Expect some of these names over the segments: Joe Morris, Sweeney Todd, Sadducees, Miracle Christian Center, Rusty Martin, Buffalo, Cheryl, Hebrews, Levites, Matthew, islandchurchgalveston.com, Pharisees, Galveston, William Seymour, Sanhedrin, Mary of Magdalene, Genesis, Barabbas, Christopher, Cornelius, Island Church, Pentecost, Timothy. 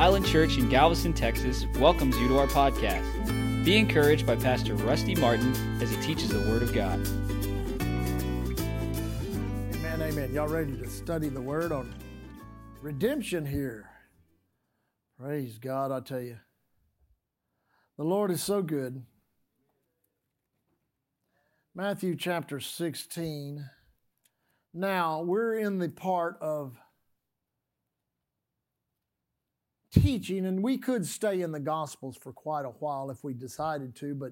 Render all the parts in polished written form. Island Church in Galveston, Texas, welcomes you to our podcast. Be encouraged by Pastor Rusty Martin as he teaches the Word of God. Amen, amen. Y'all ready to study the Word on redemption here? Praise God, I tell you. The Lord is so good. Matthew chapter 16. Now, we're in the part of teaching, and we could stay in the Gospels for quite a while if we decided to, but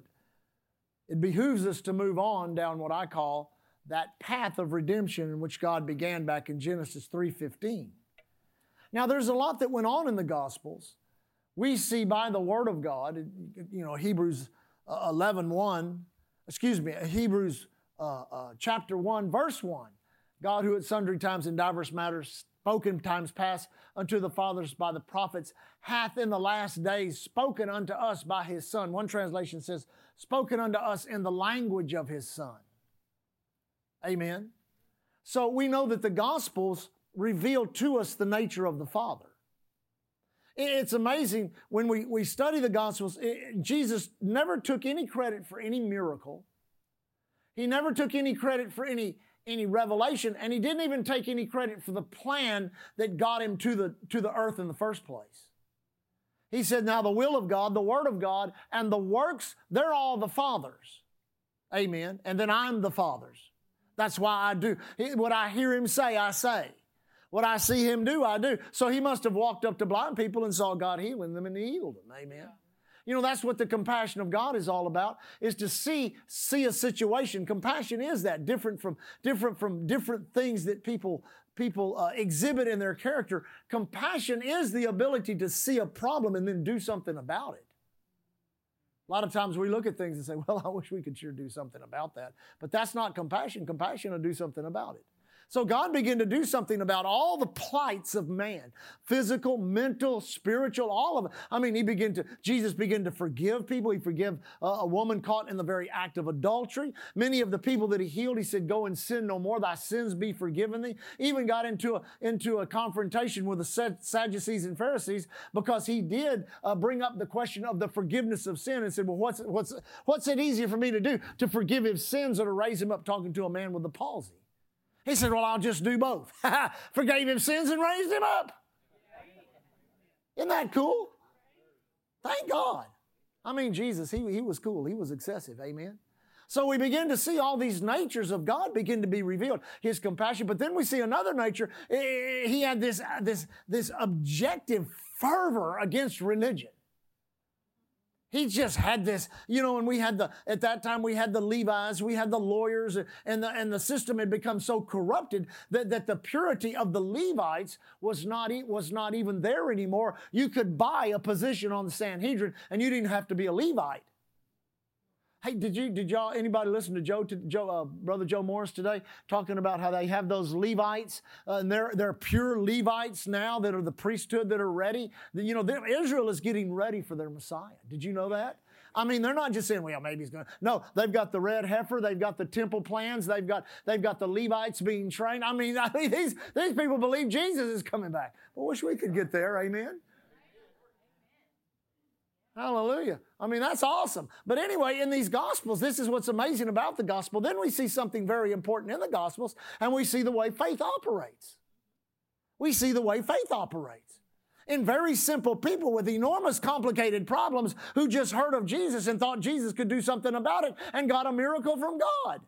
it behooves us to move on down what I call that path of redemption in which God began back in Genesis 3:15. Now, there's a lot that went on in the Gospels. We see by the Word of God, you know, Hebrews chapter 1, verse 1, God who at sundry times in diverse matters spoken times past unto the fathers by the prophets, hath in the last days spoken unto us by His Son. One translation says, spoken unto us in the language of His Son. Amen. So we know that the Gospels reveal to us the nature of the Father. It's amazing when we study the Gospels, Jesus never took any credit for any miracle. He never took any credit for any revelation, and He didn't even take any credit for the plan that got Him to the earth in the first place. He said, now the will of God, the Word of God, and the works, they're all the Father's. Amen. And then I'm the Father's. That's why I do. What I hear Him say, I say. What I see Him do, I do. So He must have walked up to blind people and saw God healing them, and He healed them. Amen. You know, that's what the compassion of God is all about, is to see a situation. Compassion is that, different things that people exhibit in their character. Compassion is the ability to see a problem and then do something about it. A lot of times we look at things and say, well, I wish we could sure do something about that. But that's not compassion. Compassion will do something about it. So God began to do something about all the plights of man, physical, mental, spiritual, all of it. I mean, Jesus began to forgive people. He forgave a woman caught in the very act of adultery. Many of the people that He healed, He said, go and sin no more. Thy sins be forgiven thee. Even got into a confrontation with the Sadducees and Pharisees because He did bring up the question of the forgiveness of sin and said, well, what's it easier for me to do? To forgive His sins or to raise Him up talking to a man with a palsy? He said, well, I'll just do both. Forgave him sins and raised him up. Isn't that cool? Thank God. I mean, Jesus, he was cool. He was excessive. Amen. So we begin to see all these natures of God begin to be revealed. His compassion. But then we see another nature. He had this objective fervor against religion. He just had this, you know, and at that time we had the Levites, we had the lawyers, and the system had become so corrupted that the purity of the Levites was not even there anymore. You could buy a position on the Sanhedrin and you didn't have to be a Levite. Hey, did y'all anybody listen to Brother Joe Morris today talking about how they have those Levites and they're pure Levites now that are the priesthood that are ready. You know, Israel is getting ready for their Messiah. Did you know that? I mean, they're not just saying, well, maybe He's going to. No, they've got the red heifer. They've got the temple plans. They've got the Levites being trained. I mean these people believe Jesus is coming back. I wish we could get there. Amen. Hallelujah. I mean, that's awesome. But anyway, in these Gospels, this is what's amazing about the Gospel. Then we see something very important in the Gospels, and we see the way faith operates. We see the way faith operates. In very simple people with enormous complicated problems who just heard of Jesus and thought Jesus could do something about it and got a miracle from God.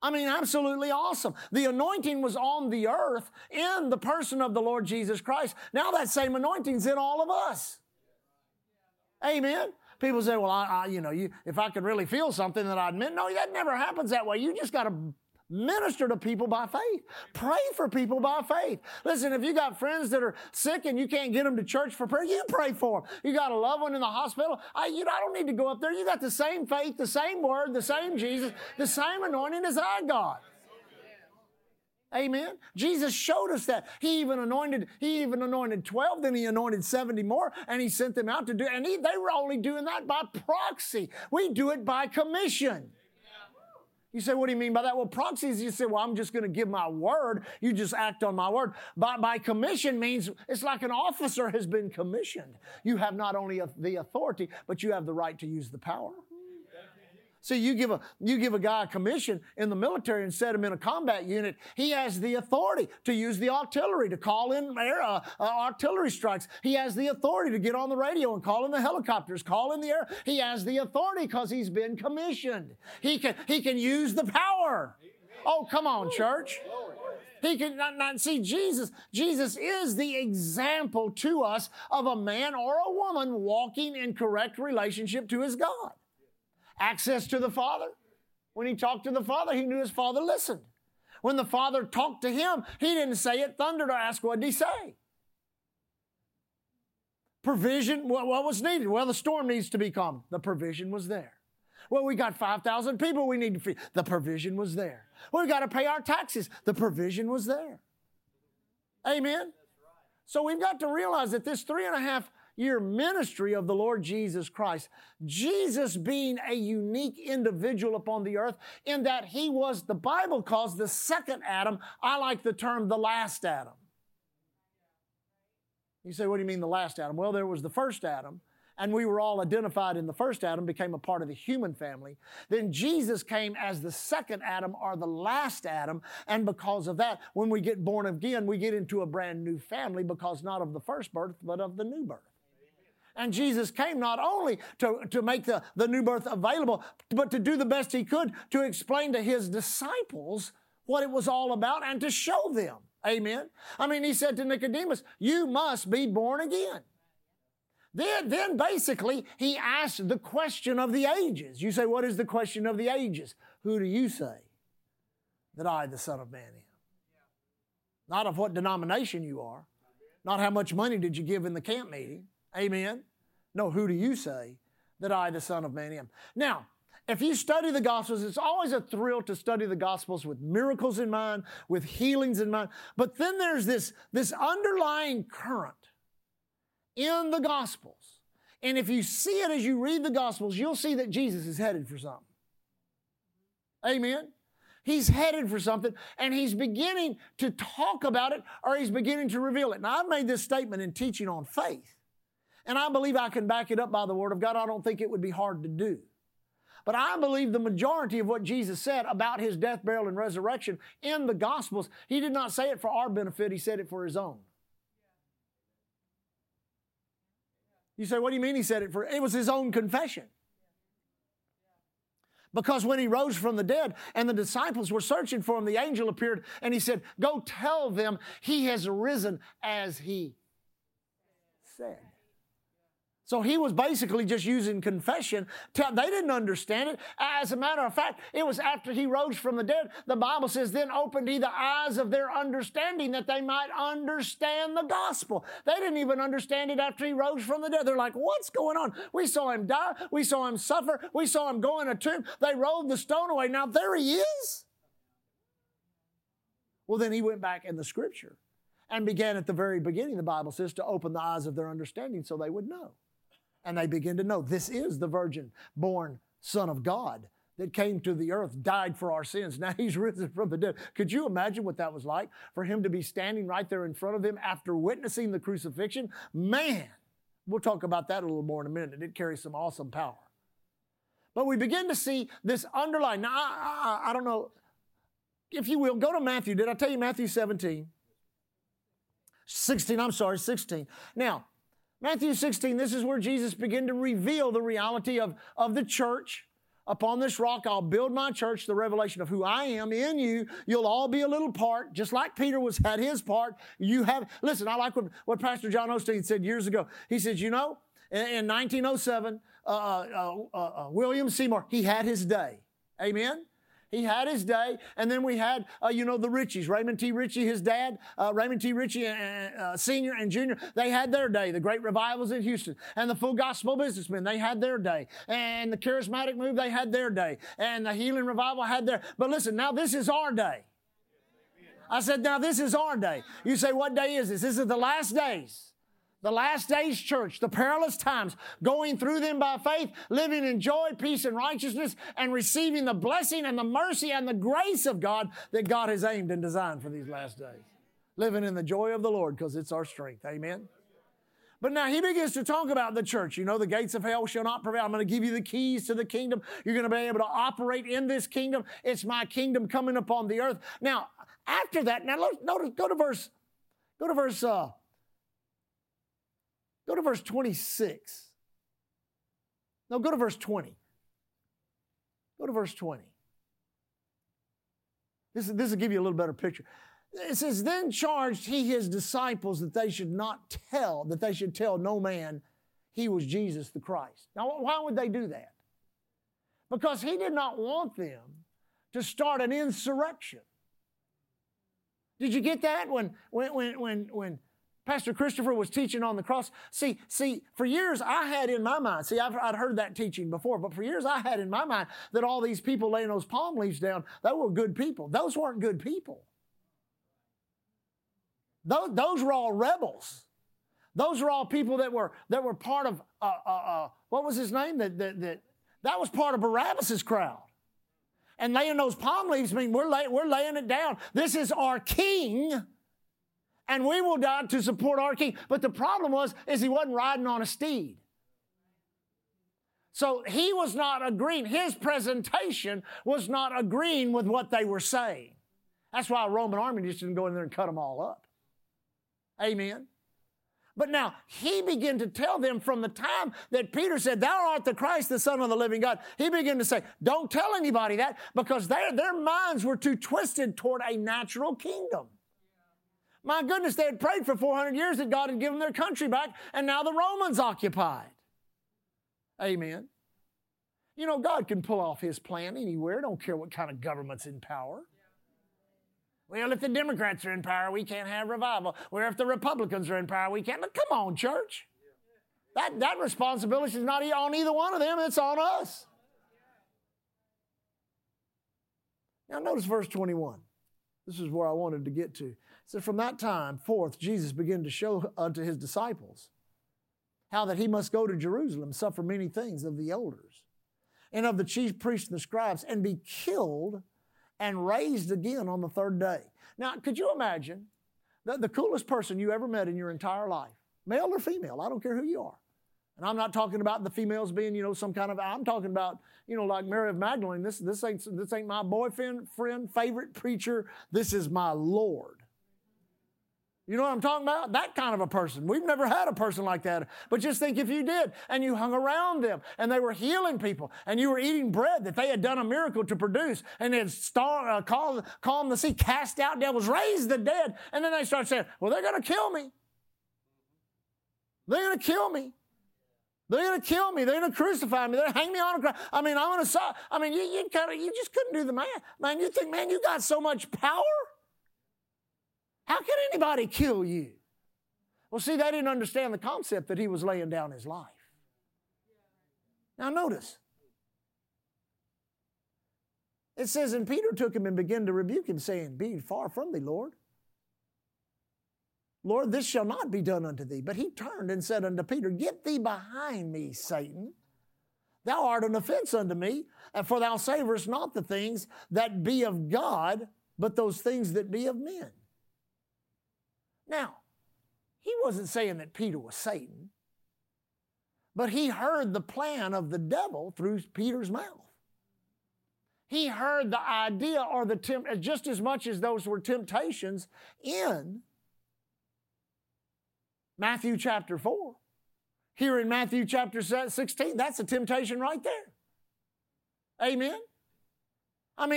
I mean, absolutely awesome. The anointing was on the earth in the person of the Lord Jesus Christ. Now that same anointing's in all of us. Amen. People say, well, if I could really feel something that I'd meant. No, that never happens that way. You just got to minister to people by faith. Pray for people by faith. Listen, if you got friends that are sick and you can't get them to church for prayer, you pray for them. You got a loved one in the hospital. I don't need to go up there. You got the same faith, the same word, the same Jesus, the same anointing as I got. Amen. Jesus showed us that. He even anointed 12, then He anointed 70 more, and He sent them out to do, and they were only doing that by proxy. We do it by commission. You say, what do you mean by that? Well, proxies, you say, well, I'm just going to give my word. You just act on my word. By commission means it's like an officer has been commissioned. You have not only the authority, but you have the right to use the power. So you give a guy a commission in the military and set him in a combat unit. He has the authority to use the artillery, to call in artillery strikes. He has the authority to get on the radio and call in the helicopters, call in the air. He has the authority because he's been commissioned. He can use the power. Oh, come on, church. He could not see Jesus. Jesus is the example to us of a man or a woman walking in correct relationship to his God. Access to the Father. When he talked to the Father, he knew his Father listened. When the Father talked to him, he didn't say it thundered or ask, what did he say? Provision, what was needed? Well, the storm needs to be calmed. The provision was there. Well, we got 5,000 people we need to feed. The provision was there. Well, we got to pay our taxes. The provision was there. Amen? So we've got to realize that this 3.5-year ministry of the Lord Jesus Christ, Jesus being a unique individual upon the earth in that he was, the Bible calls the second Adam. I like the term the last Adam. You say, what do you mean the last Adam? Well, there was the first Adam, and we were all identified in the first Adam, became a part of the human family. Then Jesus came as the second Adam or the last Adam, and because of that, when we get born again, we get into a brand new family because not of the first birth, but of the new birth. And Jesus came not only to make the new birth available, but to do the best he could to explain to his disciples what it was all about and to show them. Amen. I mean, he said to Nicodemus, you must be born again. Then basically, he asked the question of the ages. You say, what is the question of the ages? Who do you say that I, the Son of Man, am? Not of what denomination you are. Not how much money did you give in the camp meeting. Amen. No, who do you say that I, the Son of Man, am? Now, if you study the Gospels, it's always a thrill to study the Gospels with miracles in mind, with healings in mind. But then there's this underlying current in the Gospels. And if you see it as you read the Gospels, you'll see that Jesus is headed for something. Amen? He's headed for something, and he's beginning to talk about it, or he's beginning to reveal it. Now, I've made this statement in teaching on faith, and I believe I can back it up by the Word of God. I don't think it would be hard to do. But I believe the majority of what Jesus said about his death, burial, and resurrection in the Gospels, he did not say it for our benefit. He said it for his own. You say, what do you mean he said it for? It was his own confession. Because when he rose from the dead and the disciples were searching for him, the angel appeared and he said, go tell them he has risen as he said. So he was basically just using confession. They didn't understand it. As a matter of fact, it was after he rose from the dead, the Bible says, then opened he the eyes of their understanding that they might understand the gospel. They didn't even understand it after he rose from the dead. They're like, what's going on? We saw him die. We saw him suffer. We saw him go in a tomb. They rolled the stone away. Now there he is. Well, then he went back in the scripture and began at the very beginning, the Bible says, to open the eyes of their understanding so they would know. And they begin to know this is the virgin-born Son of God that came to the earth, died for our sins. Now he's risen from the dead. Could you imagine what that was like for him to be standing right there in front of them after witnessing the crucifixion? Man, we'll talk about that a little more in a minute. It carries some awesome power. But we begin to see this underlying. Now, I don't know. If you will, go to Matthew. Did I tell you Matthew 17? 16, I'm sorry, 16. Now, Matthew 16, this is where Jesus began to reveal the reality of the church. Upon this rock, I'll build my church, the revelation of who I am in you. You'll all be a little part, just like Peter had his part. You have, listen, I like what Pastor John Osteen said years ago. He said, you know, in 1907, William Seymour, he had his day. Amen? He had his day, and then we had, the Richies, Raymond T. Richie, his dad, Raymond T. Richie Sr. and Jr., they had their day, the great revivals in Houston, and the full gospel businessmen, they had their day, and the charismatic move, they had their day, and the healing revival had their, but listen, now this is our day. I said, now this is our day. You say, what day is this? This is the last days. the last days church, the perilous times, going through them by faith, living in joy, peace, and righteousness, and receiving the blessing and the mercy and the grace of God that God has aimed and designed for these last days. Living in the joy of the Lord because it's our strength. Amen? But now he begins to talk about the church. You know, the gates of hell shall not prevail. I'm going to give you the keys to the kingdom. You're going to be able to operate in this kingdom. It's my kingdom coming upon the earth. Now, after that, now notice, Go to verse 20. This will give you a little better picture. It says, then charged he his disciples that they should tell no man he was Jesus the Christ. Now, why would they do that? Because he did not want them to start an insurrection. Did you get that? When Pastor Christopher was teaching on the cross. See, for years I had in my mind, I'd heard that teaching before, but for years I had in my mind that all these people laying those palm leaves down, they were good people. Those weren't good people. Those were all rebels. Those were all people that were part of, what was his name? That was part of Barabbas' crowd. And laying those palm leaves mean we're laying it down. This is our king, and we will die to support our king. But the problem was he wasn't riding on a steed. So he was not agreeing. His presentation was not agreeing with what they were saying. That's why a Roman army just didn't go in there and cut them all up. Amen. But now, he began to tell them from the time that Peter said, thou art the Christ, the Son of the living God. He began to say, don't tell anybody that, because their minds were too twisted toward a natural kingdom. My goodness, they had prayed for 400 years that God had given their country back, and now the Romans occupy it. Amen. You know, God can pull off his plan anywhere. Don't care what kind of government's in power. Well, if the Democrats are in power, we can't have revival. Well, if the Republicans are in power, we can't. But come on, church. That responsibility is not on either one of them. It's on us. Now, notice verse 21. This is where I wanted to get to. It says, from that time forth, Jesus began to show unto his disciples how that he must go to Jerusalem, suffer many things of the elders and of the chief priests and the scribes, and be killed and raised again on the third day. Now, could you imagine the coolest person you ever met in your entire life, male or female, I don't care who you are. And I'm not talking about the females being, some kind of, I'm talking about, like Mary of Magdalene, this ain't my boyfriend, friend, favorite preacher, this is my Lord. You know what I'm talking about? That kind of a person. We've never had a person like that. But just think if you did, and you hung around them, and they were healing people, and you were eating bread that they had done a miracle to produce, and they had calmed the sea, cast out devils, raised the dead, and then they start saying, well, they're going to kill me. They're going to kill me. They're going to kill me. They're going to crucify me. They're going to hang me on a cross. I mean, you just couldn't do the math. Man, you think, you got so much power? How can anybody kill you? Well, see, they didn't understand the concept that he was laying down his life. Now notice. It says, and Peter took him and began to rebuke him, saying, be far from thee, Lord. Lord, this shall not be done unto thee. But he turned and said unto Peter, get thee behind me, Satan. Thou art an offense unto me, for thou savorest not the things that be of God, but those things that be of men. Now, he wasn't saying that Peter was Satan, but he heard the plan of the devil through Peter's mouth. He heard the idea or the temptation, just as much as those were temptations in Matthew chapter 4. Here in Matthew chapter 16, that's a temptation right there. Amen?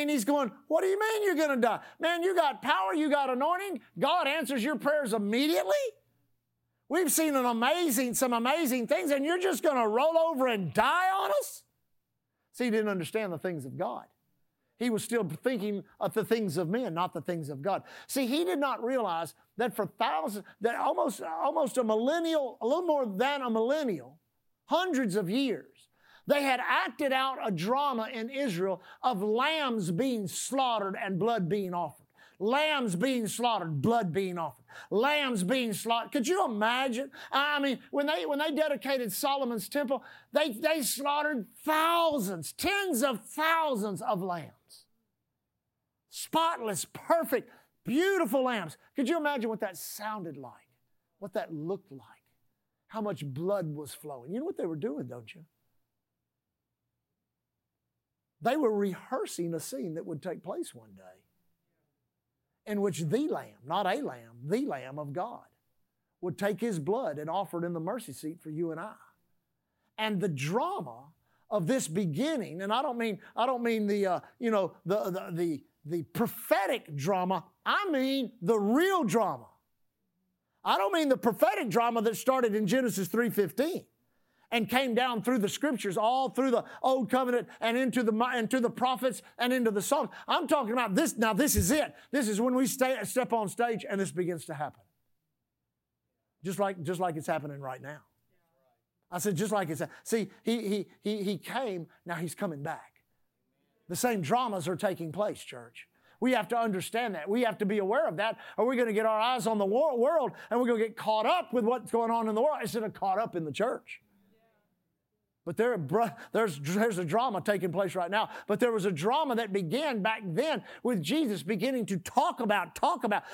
He's going, what do you mean you're going to die? Man, you got power, you got anointing. God answers your prayers immediately. We've seen some amazing things, and you're just going to roll over and die on us? See, he didn't understand the things of God. He was still thinking of the things of men, not the things of God. See, he did not realize that for thousands, that almost a millennial, a little more than a millennial, hundreds of years, they had acted out a drama in Israel of lambs being slaughtered and blood being offered. lambs being slaughtered, blood being offered, lambs being slaughtered. Could you imagine? I mean, when they dedicated Solomon's temple, they slaughtered thousands, tens of thousands of lambs. Spotless, perfect, beautiful lambs. Could you imagine what that sounded like? What that looked like? How much blood was flowing? You know what they were doing, don't you? They were rehearsing a scene that would take place one day in which the Lamb, not a lamb, the Lamb of God would take His blood and offer it in the mercy seat for you and I. And the drama of this beginning, and I don't mean the prophetic drama, I mean the real drama. I don't mean the prophetic drama that started in Genesis 3:15 and came down through the Scriptures, all through the Old Covenant and into the prophets and into the Psalms. I'm talking about this. Now, this is it. This is when we step on stage and this begins to happen. Just like it's happening right now. I said, just like it's happening. See, he came, now He's coming back. The same dramas are taking place, church. We have to understand that. We have to be aware of that, or we're going to get our eyes on the world and we're going to get caught up with what's going on in the world instead of caught up in the church. But there's a drama taking place right now. But there was a drama that began back then with Jesus beginning to talk about.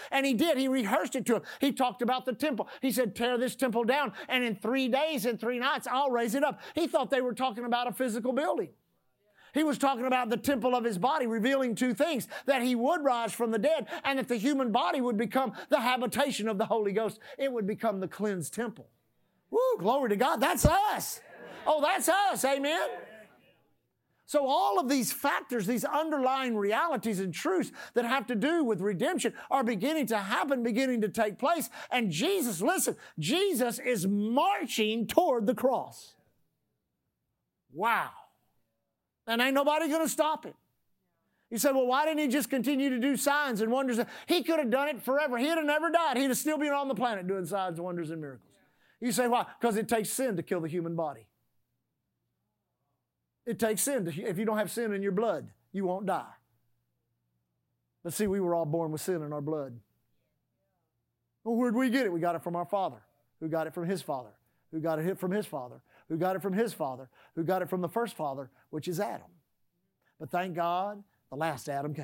And He did. He rehearsed it to him. He talked about the temple. He said, tear this temple down, and in 3 days and 3 nights, I'll raise it up. He thought they were talking about a physical building. He was talking about the temple of His body, revealing two things, that He would rise from the dead and that the human body would become the habitation of the Holy Ghost. It would become the cleansed temple. Woo, glory to God. That's us. Oh, that's us. Amen. So all of these factors, these underlying realities and truths that have to do with redemption are beginning to happen, beginning to take place. And Jesus, listen, Jesus is marching toward the cross. Wow. And ain't nobody going to stop Him. You say, well, why didn't He just continue to do signs and wonders? He could have done it forever. He'd have never died. He'd have still been on the planet doing signs, wonders, and miracles. You say, why? Because it takes sin to kill the human body. It takes sin. If you don't have sin in your blood, you won't die. But see, we were all born with sin in our blood. Well, where'd we get it? We got it from our father, who got it from his father, who got it from his father, who got it from his father, who got it from the first father, which is Adam. But thank God, the last Adam came.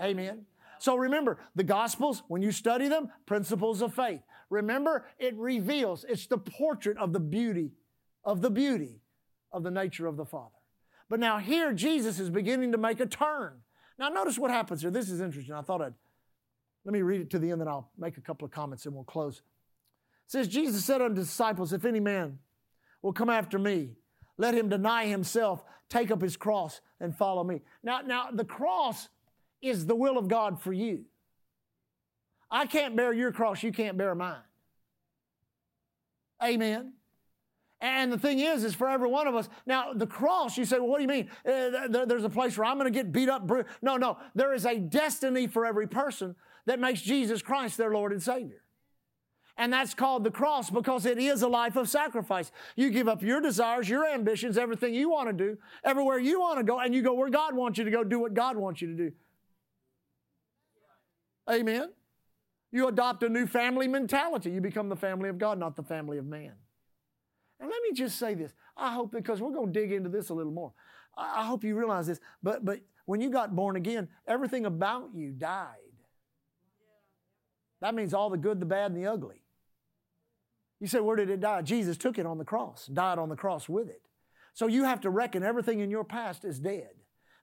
Amen. So remember, the Gospels, when you study them, principles of faith. Remember, it reveals, it's the portrait of the beauty of the nature of the Father. But now here, Jesus is beginning to make a turn. Now notice what happens here. This is interesting. Let me read it to the end, then I'll make a couple of comments and we'll close. It says, Jesus said unto the disciples, if any man will come after me, let him deny himself, take up his cross, and follow me. Now, the cross is the will of God for you. I can't bear your cross, you can't bear mine. Amen. And the thing is for every one of us. Now, the cross, you say, well, what do you mean? There's a place where I'm going to get beat up. No. There is a destiny for every person that makes Jesus Christ their Lord and Savior. And that's called the cross because it is a life of sacrifice. You give up your desires, your ambitions, everything you want to do, everywhere you want to go, and you go where God wants you to go, do what God wants you to do. Amen. You adopt a new family mentality. You become the family of God, not the family of man. And let me just say this. I hope, because we're going to dig into this a little more. I hope you realize this. But when you got born again, everything about you died. That means all the good, the bad, and the ugly. You say, where did it die? Jesus took it on the cross, died on the cross with it. So you have to reckon everything in your past is dead.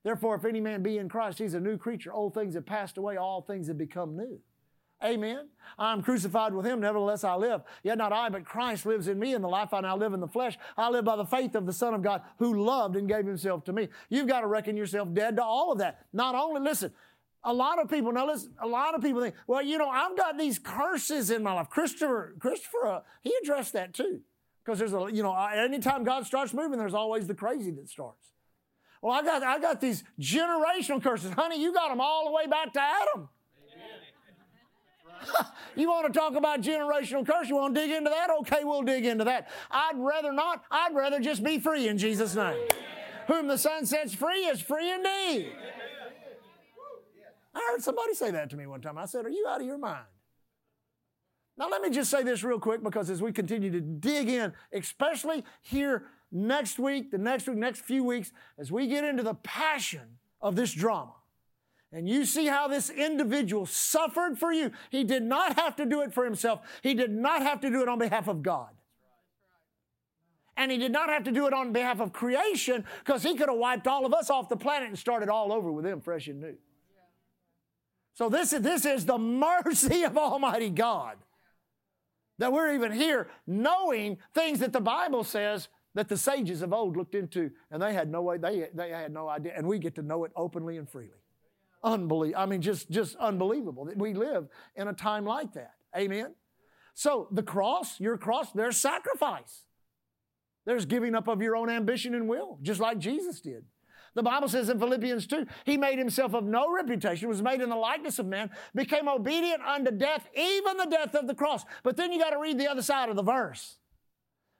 Therefore, if any man be in Christ, he's a new creature. Old things have passed away. All things have become new. Amen. I'm crucified with him. Nevertheless, I live. Yet not I, but Christ lives in me. And the life I now live in the flesh, I live by the faith of the Son of God who loved and gave himself to me. You've got to reckon yourself dead to all of that. Not only, listen, a lot of people think, well, you know, I've got these curses in my life. Christopher, he addressed that too. Because there's anytime God starts moving, there's always the crazy that starts. Well, I got these generational curses. Honey, you got them all the way back to Adam. You want to talk about generational curse? You want to dig into that? Okay, we'll dig into that. I'd rather not. I'd rather just be free in Jesus' name. Whom the Son sets free is free indeed. I heard somebody say that to me one time. I said, are you out of your mind? Now, let me just say this real quick, because as we continue to dig in, especially here next week, the next few weeks, as we get into the passion of this drama, and you see how this individual suffered for you. He did not have to do it for himself. He did not have to do it on behalf of God. And he did not have to do it on behalf of creation, because he could have wiped all of us off the planet and started all over with them fresh and new. So this is the mercy of Almighty God, that we're even here knowing things that the Bible says that the sages of old looked into, and they had no way, they had no idea, and we get to know it openly and freely. Unbelievable. I mean, just unbelievable that we live in a time like that. Amen? So the cross, your cross, there's sacrifice. There's giving up of your own ambition and will, just like Jesus did. The Bible says in Philippians 2, he made himself of no reputation, was made in the likeness of man, became obedient unto death, even the death of the cross. But then you got to read the other side of the verse.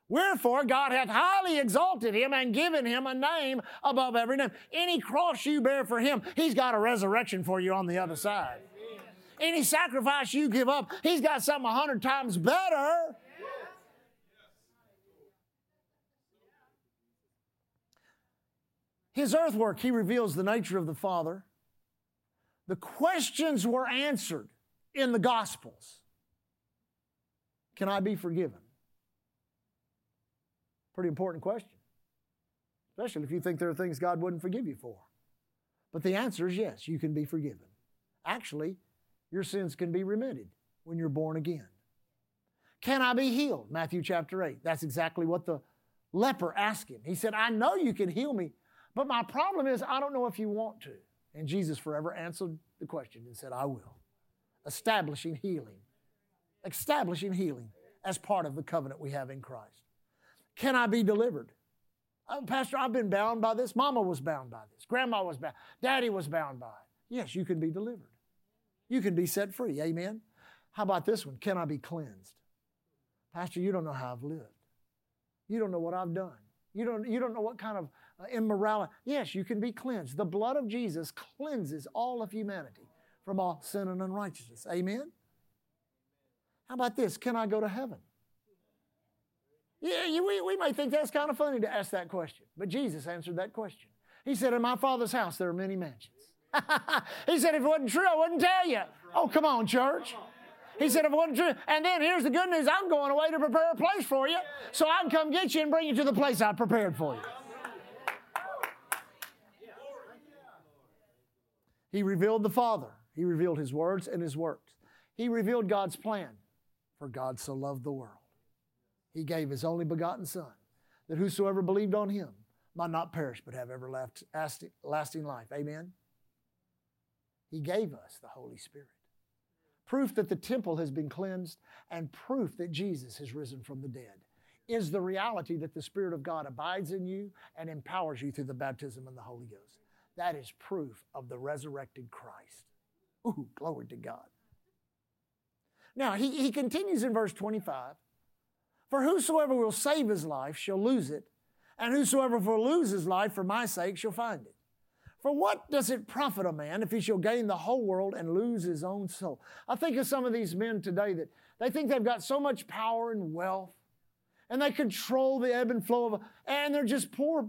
Wherefore God hath highly exalted him and given him a name above every name. Any cross you bear for him, he's got a resurrection for you on the other side. Any sacrifice you give up, he's got something 100 times better. His earthwork, he reveals the nature of the Father. The questions were answered in the Gospels. Can I be forgiven? Pretty important question, especially if you think there are things God wouldn't forgive you for. But the answer is yes, you can be forgiven. Actually, your sins can be remitted when you're born again. Can I be healed? Matthew chapter 8. That's exactly what the leper asked him. He said, I know you can heal me, but my problem is, I don't know if you want to. And Jesus forever answered the question and said, I will. Establishing healing. Establishing healing as part of the covenant we have in Christ. Can I be delivered? Pastor, I've been bound by this. Mama was bound by this. Grandma was bound. Daddy was bound by it. Yes, you can be delivered. You can be set free. Amen? How about this one? Can I be cleansed? Pastor, you don't know how I've lived. You don't know what I've done. You don't know what kind of immorality. Yes, you can be cleansed. The blood of Jesus cleanses all of humanity from all sin and unrighteousness. Amen? How about this? Can I go to heaven? Yeah, we may think that's kind of funny to ask that question, but Jesus answered that question. He said, in my Father's house there are many mansions. He said, if it wasn't true, I wouldn't tell you. Oh, come on, church. He said, if it wasn't true, and then here's the good news, I'm going away to prepare a place for you so I can come get you and bring you to the place I prepared for you. He revealed the Father. He revealed His words and His works. He revealed God's plan. For God so loved the world, He gave His only begotten Son, that whosoever believed on Him might not perish but have everlasting life. Amen? He gave us the Holy Spirit. Proof that the temple has been cleansed and proof that Jesus has risen from the dead is the reality that the Spirit of God abides in you and empowers you through the baptism in the Holy Ghost. That is proof of the resurrected Christ. Ooh, glory to God. Now, he continues in verse 25. For whosoever will save his life shall lose it, and whosoever will lose his life for my sake shall find it. For what does it profit a man if he shall gain the whole world and lose his own soul? I think of some of these men today that they think they've got so much power and wealth, and they control the ebb and flow of, and they're just poor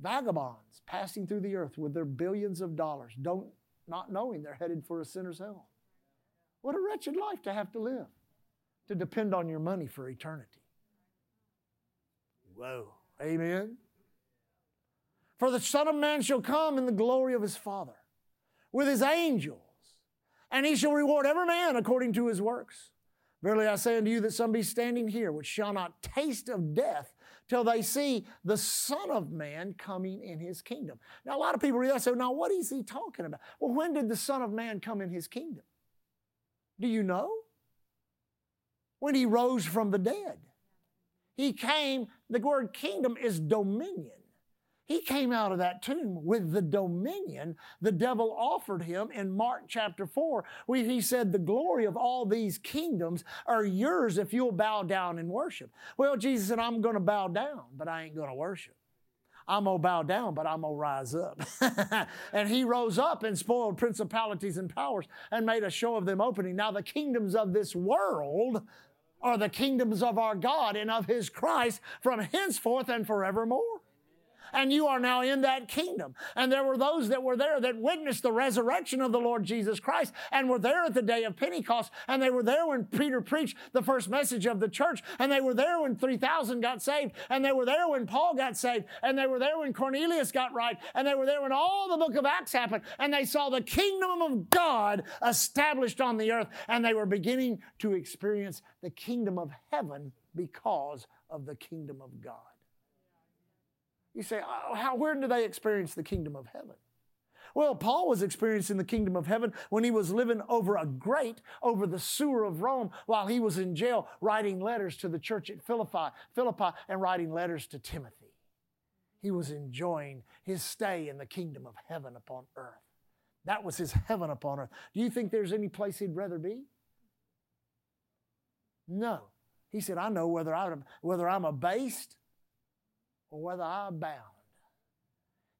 vagabonds passing through the earth with their billions of dollars, not knowing they're headed for a sinner's hell. What a wretched life to have to live, to depend on your money for eternity. Whoa. Amen. For the Son of Man shall come in the glory of His Father with His angels, and He shall reward every man according to his works. Verily I say unto you that some be standing here which shall not taste of death till they see the Son of Man coming in His kingdom. Now, a lot of people read that and say, now what is he talking about? Well, when did the Son of Man come in His kingdom? Do you know? When He rose from the dead. He came, the word kingdom is dominion. He came out of that tomb with the dominion the devil offered him in Mark chapter 4, where he said, the glory of all these kingdoms are yours if you'll bow down and worship. Well, Jesus said, I'm going to bow down, but I ain't going to worship. I'm going to bow down, but I'm going to rise up. And he rose up and spoiled principalities and powers and made a show of them opening. Now the kingdoms of this world are the kingdoms of our God and of his Christ from henceforth and forevermore. And you are now in that kingdom. And there were those that were there that witnessed the resurrection of the Lord Jesus Christ and were there at the day of Pentecost. And they were there when Peter preached the first message of the church. And they were there when 3,000 got saved. And they were there when Paul got saved. And they were there when Cornelius got right. And they were there when all the book of Acts happened. And they saw the kingdom of God established on the earth. And they were beginning to experience the kingdom of heaven because of the kingdom of God. You say, where do they experience the kingdom of heaven? Well, Paul was experiencing the kingdom of heaven when he was living over a grate over the sewer of Rome while he was in jail writing letters to the church at Philippi and writing letters to Timothy. He was enjoying his stay in the kingdom of heaven upon earth. That was his heaven upon earth. Do you think there's any place he'd rather be? No. He said, I know whether I'm abased or whether I abound.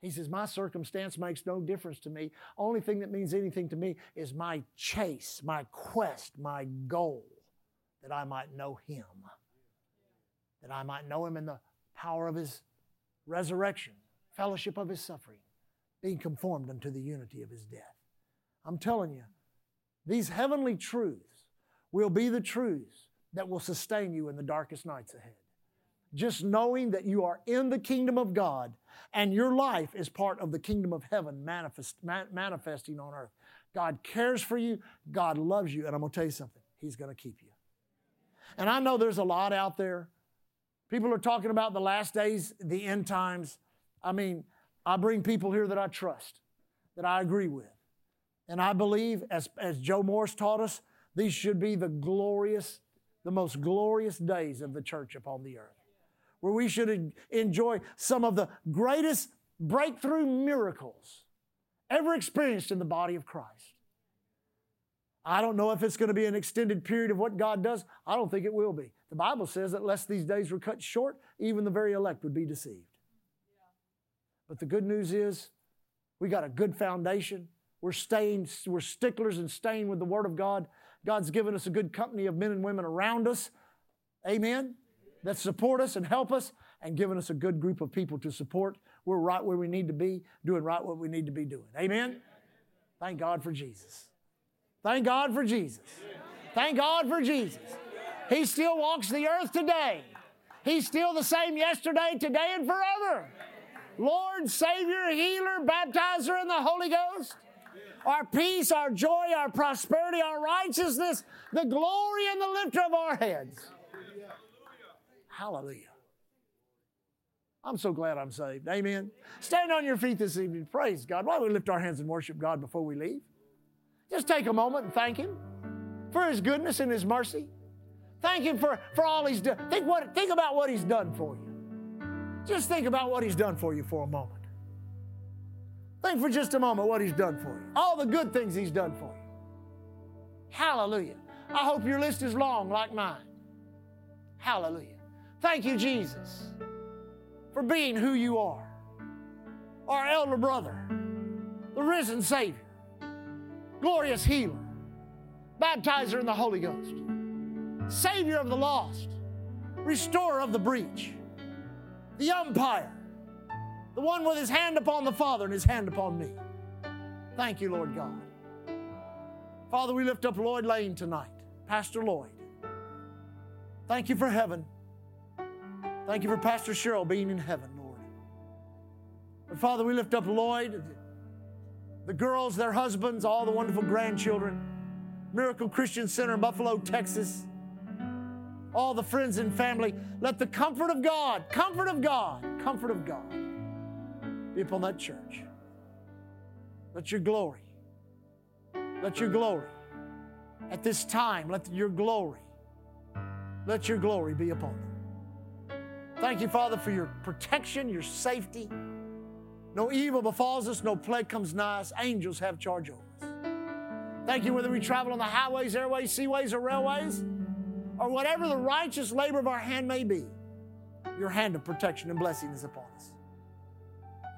He says, my circumstance makes no difference to me. Only thing that means anything to me is my chase, my quest, my goal, that I might know him, that I might know him in the power of his resurrection, fellowship of his suffering, being conformed unto the unity of his death. I'm telling you, these heavenly truths will be the truths that will sustain you in the darkest nights ahead. Just knowing that you are in the kingdom of God and your life is part of the kingdom of heaven manifesting on earth. God cares for you. God loves you. And I'm going to tell you something. He's going to keep you. And I know there's a lot out there. People are talking about the last days, the end times. I mean, I bring people here that I trust, that I agree with. And I believe, as Joe Morris taught us, these should be the most glorious days of the church upon the earth, where we should enjoy some of the greatest breakthrough miracles ever experienced in the body of Christ. I don't know if it's going to be an extended period of what God does. I don't think it will be. The Bible says that lest these days were cut short, even the very elect would be deceived. But the good news is we got a good foundation. We're sticklers and staying with the Word of God. God's given us a good company of men and women around us. Amen. That support us and help us and giving us a good group of people to support. We're right where we need to be, doing right what we need to be doing. Amen? Thank God for Jesus. Thank God for Jesus. Thank God for Jesus. He still walks the earth today. He's still the same yesterday, today, and forever. Lord, Savior, Healer, Baptizer in the Holy Ghost. Our peace, our joy, our prosperity, our righteousness, the glory and the lifter of our heads. Hallelujah. I'm so glad I'm saved. Amen. Stand on your feet this evening. Praise God. Why don't we lift our hands and worship God before we leave? Just take a moment and thank Him for His goodness and His mercy. Thank Him for all He's done. Think about what He's done for you. Just think about what He's done for you for a moment. Think for just a moment what He's done for you. All the good things He's done for you. Hallelujah. I hope your list is long like mine. Hallelujah. Thank you, Jesus, for being who you are, our elder brother, the risen Savior, glorious healer, baptizer in the Holy Ghost, Savior of the lost, restorer of the breach, the umpire, the one with his hand upon the Father and his hand upon me. Thank you, Lord God. Father, we lift up Lloyd Lane tonight, Pastor Lloyd. Thank you for heaven. Thank you for Pastor Cheryl being in heaven, Lord. But Father, we lift up Lloyd, the girls, their husbands, all the wonderful grandchildren, Miracle Christian Center in Buffalo, Texas, all the friends and family. Let the comfort of God be upon that church. Let your glory, at this time, let your glory be upon them. Thank you, Father, for your protection, your safety. No evil befalls us, no plague comes nigh us. Angels have charge over us. Thank you, whether we travel on the highways, airways, seaways, or railways, or whatever the righteous labor of our hand may be, your hand of protection and blessing is upon us.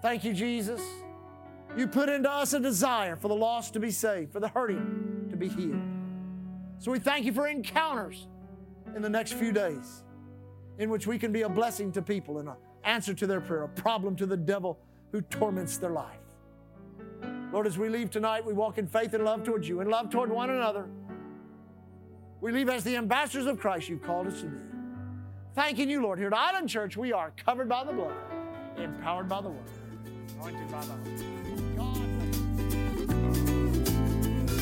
Thank you, Jesus. You put into us a desire for the lost to be saved, for the hurting to be healed. So we thank you for encounters in the next few days in which we can be a blessing to people and an answer to their prayer, a problem to the devil who torments their life. Lord, as we leave tonight, we walk in faith and love towards you and love toward one another. We leave as the ambassadors of Christ you've called us to be. Thanking you, Lord. Here at Island Church, we are covered by the blood, empowered by the word, anointed by the Holy Spirit.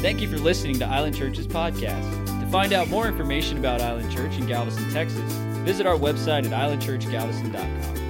Thank you for listening to Island Church's podcast. To find out more information about Island Church in Galveston, Texas, visit our website at islandchurchgalveston.com.